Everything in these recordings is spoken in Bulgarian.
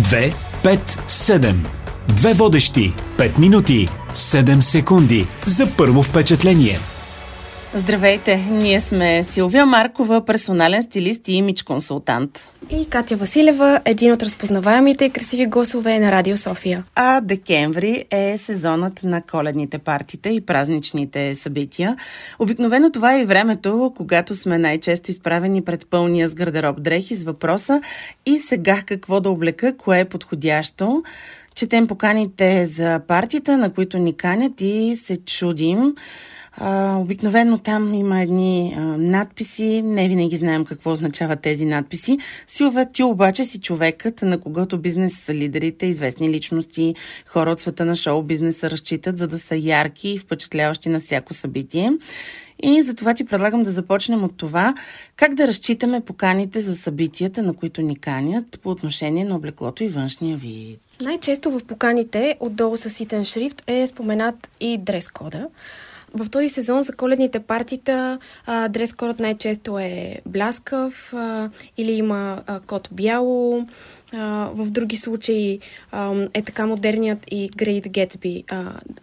257. Две водещи, 5 минути, 7 секунди за първо впечатление. Здравейте, ние сме Силвия Маркова, персонален стилист и имидж консултант. И Катя Василева, един от разпознаваемите красиви гласове на Радио София. А декември е сезонът на коледните партита и празничните събития. Обикновено това е и времето, когато сме най-често изправени пред пълния с гардероб дрехи с въпроса и сега какво да облека, кое е подходящо. Четем поканите за партита, на които ни канят и се чудим. Обикновено там има едни надписи, не винаги знаем какво означават тези надписи. Силва, ти обаче си човекът, на когото бизнес лидерите, известни личности, хора от света на шоу-бизнеса разчитат, за да са ярки и впечатляващи на всяко събитие. И затова ти предлагам да започнем от това, как да разчитаме поканите за събитията, на които ни канят по отношение на облеклото и външния вид. Най-често в поканите отдолу със ситен шрифт е споменат и дрес-кода. В този сезон за коледните партита дрес-кодът най-често е бляскав или има код бяло. В други случаи е така модерният и Great Gatsby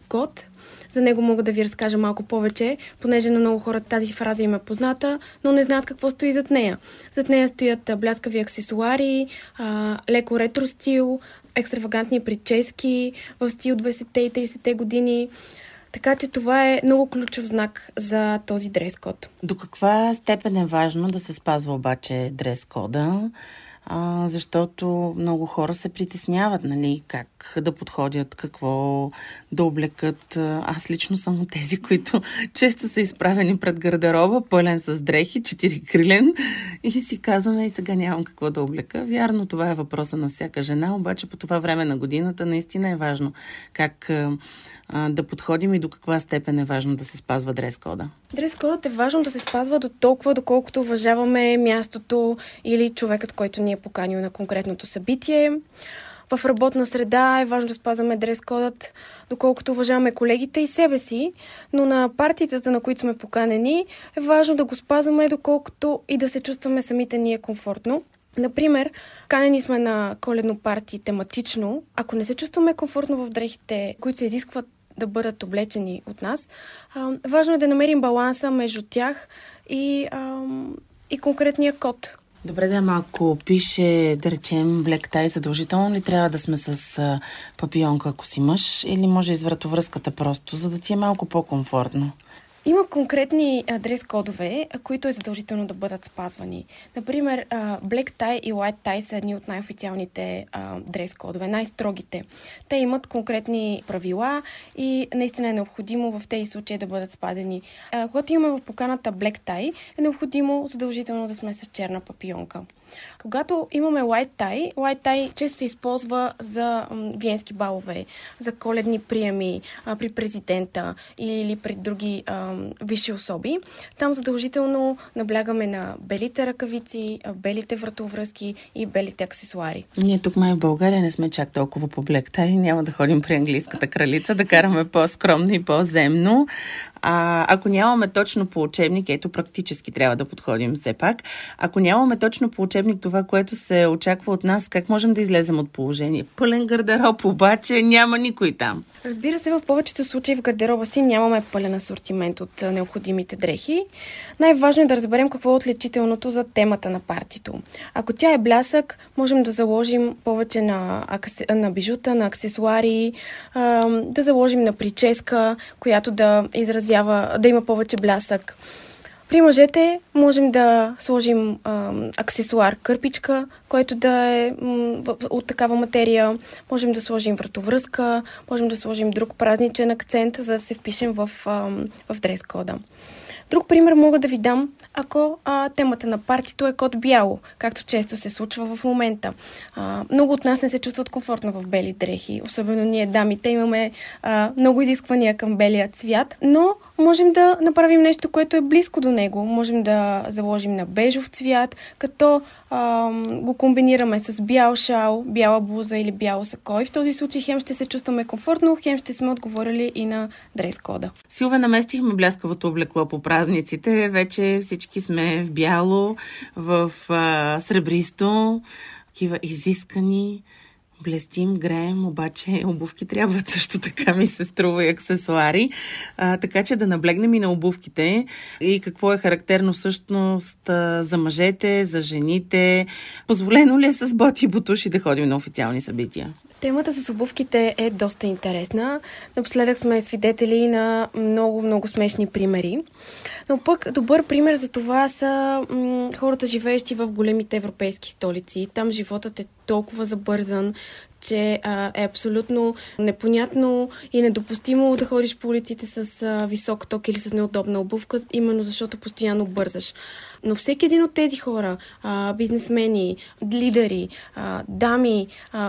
код. За него мога да ви разкажа малко повече, понеже на много хора тази фраза им е позната, но не знаят какво стои зад нея. Зад нея стоят бляскави аксесуари, леко ретро стил, екстравагантни прически в стил 20-те и 30-те години. Така че това е много ключов знак за този дрес-код. До каква степен е важно да се спазва обаче дрес-кода? Защото много хора се притесняват, нали, как да подходят, какво да облекат. Аз лично съм от тези, които често са изправени пред гардероба, пълен с дрехи, 4-крилен, и си казваме, и сега нямам какво да облека. Вярно, това е въпроса на всяка жена, обаче по това време на годината наистина е важно как да подходим и до каква степен е важно да се спазва дрес-кода. Дрес-кодът е важно да се спазва до толкова, доколкото уважаваме мястото или човекът, който ни е поканил на конкретното събитие. В работна среда е важно да спазваме дрес-кодът, доколкото уважаваме колегите и себе си, но на партитата, на които сме поканени, е важно да го спазваме, доколкото и да се чувстваме самите ние комфортно. Например, канени сме на коледно парти тематично. Ако не се чувстваме комфортно в дрехите, които се изискват да бъдат облечени от нас, важно е да намерим баланса между тях и конкретния код. Добре, да, ако пише, да речем, Black Tie, задължително ли трябва да сме с папионка, ако си мъж, или може из вратовръзката просто, за да ти е малко по-комфортно? Има конкретни дрес-кодове, които е задължително да бъдат спазвани. Например, Black Tie и White Tie са едни от най-официалните дрес-кодове, най-строгите. Те имат конкретни правила и наистина е необходимо в тези случаи да бъдат спазени. Когато имаме в поканата Black Tie, е необходимо задължително да сме с черна папионка. Когато имаме White Tie често се използва за виенски балове, за коледни приеми при президента или при други висши особи. Там задължително наблягаме на белите ръкавици, белите вратовръзки и белите аксесуари. Ние тук май в България не сме чак толкова по Black Tie, няма да ходим при английската кралица, да караме по-скромно и по-земно. Ако нямаме точно по учебник, ето практически трябва да подходим все пак. Ако нямаме точно по учебник това, което се очаква от нас, как можем да излезем от положение? Пълен гардероб, обаче няма никой там. Разбира се, в повечето случаи в гардероба си нямаме пълен асортимент от необходимите дрехи. Най-важно е да разберем какво е отличителното за темата на партито. Ако тя е блясък, можем да заложим повече на бижута, на аксесуари, да заложим на прическа, която да изрази да има повече блясък. При мъжете можем да сложим аксесуар кърпичка, който да е от такава материя. Можем да сложим вратовръзка, можем да сложим друг празничен акцент, за да се впишем в дрес-кода. Друг пример мога да ви дам, ако темата на партито е код бяло, както често се случва в момента. Много от нас не се чувстват комфортно в бели дрехи, особено ние дамите имаме много изисквания към белия цвят, но можем да направим нещо, което е близко до него. Можем да заложим на бежов цвят, като го комбинираме с бял шал, бяла блуза или бяло сако. И в този случай хем ще се чувстваме комфортно, хем ще сме отговорили и на дрес-кода. Силвия, наместихме бляскавото облекло по празниците. Вече всички сме в бяло, в сребристо, такива изискани, блестим, греем, обаче обувки трябват също така, ми се струва, и аксесуари. Така че да наблегнем и на обувките и какво е характерно всъщност за мъжете, за жените. Позволено ли е с боти и бутуши да ходим на официални събития? Темата с обувките е доста интересна. Напоследък сме свидетели на много смешни примери. Но пък добър пример за това са хората, живеещи в големите европейски столици. Там животът е толкова забързан, че е абсолютно непонятно и недопустимо да ходиш по улиците с висок ток или с неудобна обувка, именно защото постоянно бързаш. Но всеки един от тези хора, бизнесмени, лидери, дами,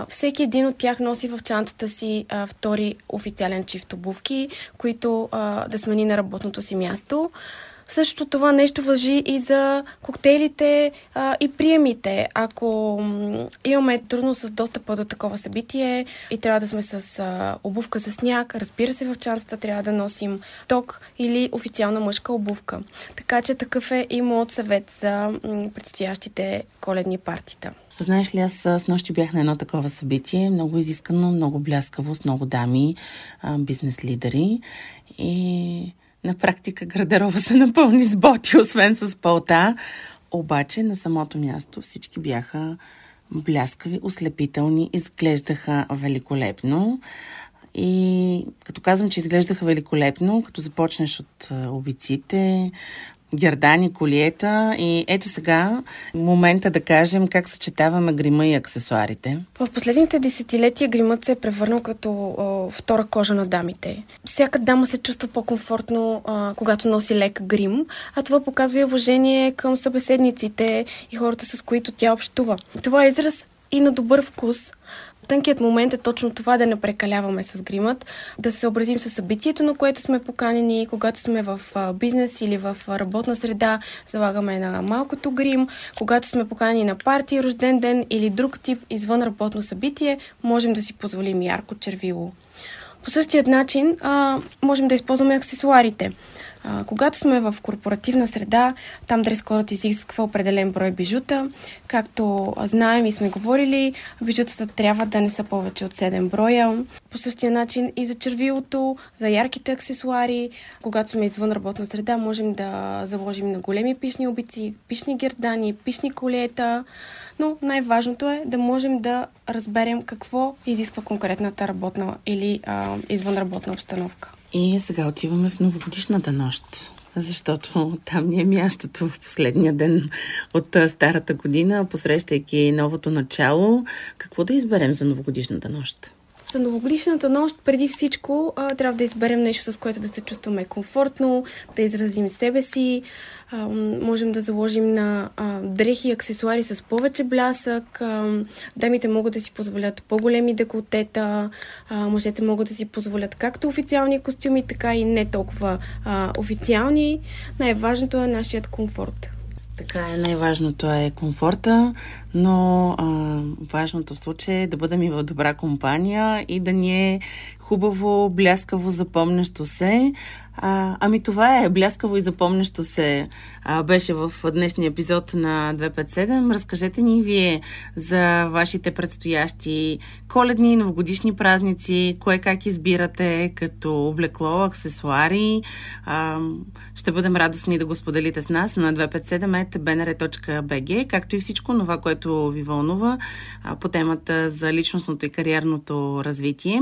всеки един от тях носи в чантата си втори официален чифт обувки, които да смени на работното си място. Също това нещо важи и за коктейлите и приемите. Ако имаме трудно с достъпа до такова събитие и трябва да сме с обувка за сняг, разбира се, в чантата трябва да носим ток или официална мъжка обувка. Така че такъв е и моят съвет за предстоящите коледни партита. Знаеш ли, аз с нощи бях на едно такова събитие, много изискано, много бляскаво, с много дами, бизнес лидери и... На практика гардероба се напълни с боти, освен с палта. Обаче на самото място всички бяха бляскави, ослепителни, изглеждаха великолепно. И като казвам, че изглеждаха великолепно, като започнеш от обиците, гердани, колиета и ето сега момента да кажем как съчетаваме грима и аксесуарите. В последните десетилетия гримът се е превърнал като втора кожа на дамите. Всяка дама се чувства по-комфортно, когато носи лек грим, а това показва и уважение към събеседниците и хората, с които тя общува. Това е израз и на добър вкус. Тънкият момент е точно това, да не прекаляваме с гримът, да се съобразим с събитието, на което сме поканени. Когато сме в бизнес или в работна среда, залагаме на малкото грим. Когато сме поканени на парти, рожден ден или друг тип извън работно събитие, можем да си позволим ярко червило. По същия начин можем да използваме аксесуарите. Когато сме в корпоративна среда, там дрес-кодът изисква определен брой бижута. Както знаем и сме говорили, бижутата трябва да не са повече от 7 броя. По същия начин и за червилото, за ярките аксесуари. Когато сме извън работна среда, можем да заложим на големи пишни обици, пишни гердани, пишни колета. Но най-важното е да можем да разберем какво изисква конкретната работна или извънработна обстановка. И сега отиваме в новогодишната нощ, защото там ни е мястото в последния ден от старата година, посрещайки новото начало. Какво да изберем за новогодишната нощ? За новогодишната нощ преди всичко трябва да изберем нещо, с което да се чувстваме комфортно, да изразим себе си. Можем да заложим на дрехи и аксесуари с повече блясък. Дамите могат да си позволят по-големи деколтета, мъжете могат да си позволят както официални костюми, така и не толкова официални. Най-важното е нашият комфорт. Така е, най-важното е комфорта, но важното в случая е да бъдем и в добра компания и да ни е хубаво, бляскаво, запомнящо се. Ами това е, бляскаво и запомнящо се беше в днешния епизод на 257. Разкажете ни вие за вашите предстоящи коледни и новогодишни празници, кое как избирате като облекло, аксесуари. Ще бъдем радостни да го споделите с нас на 257@bnr.bg, както и всичко това, което ви вълнува по темата за личностното и кариерното развитие.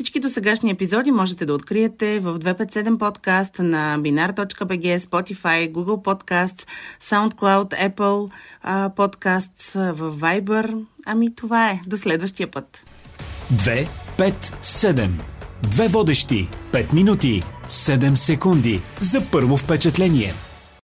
Всички досегашни епизоди можете да откриете в 257 подкаст на binar.bg, Spotify, Google Podcasts, SoundCloud, Apple Podcasts, в Viber. Ами това е. До следващия път. 257. Две водещи. 5 минути. 7 секунди. За първо впечатление.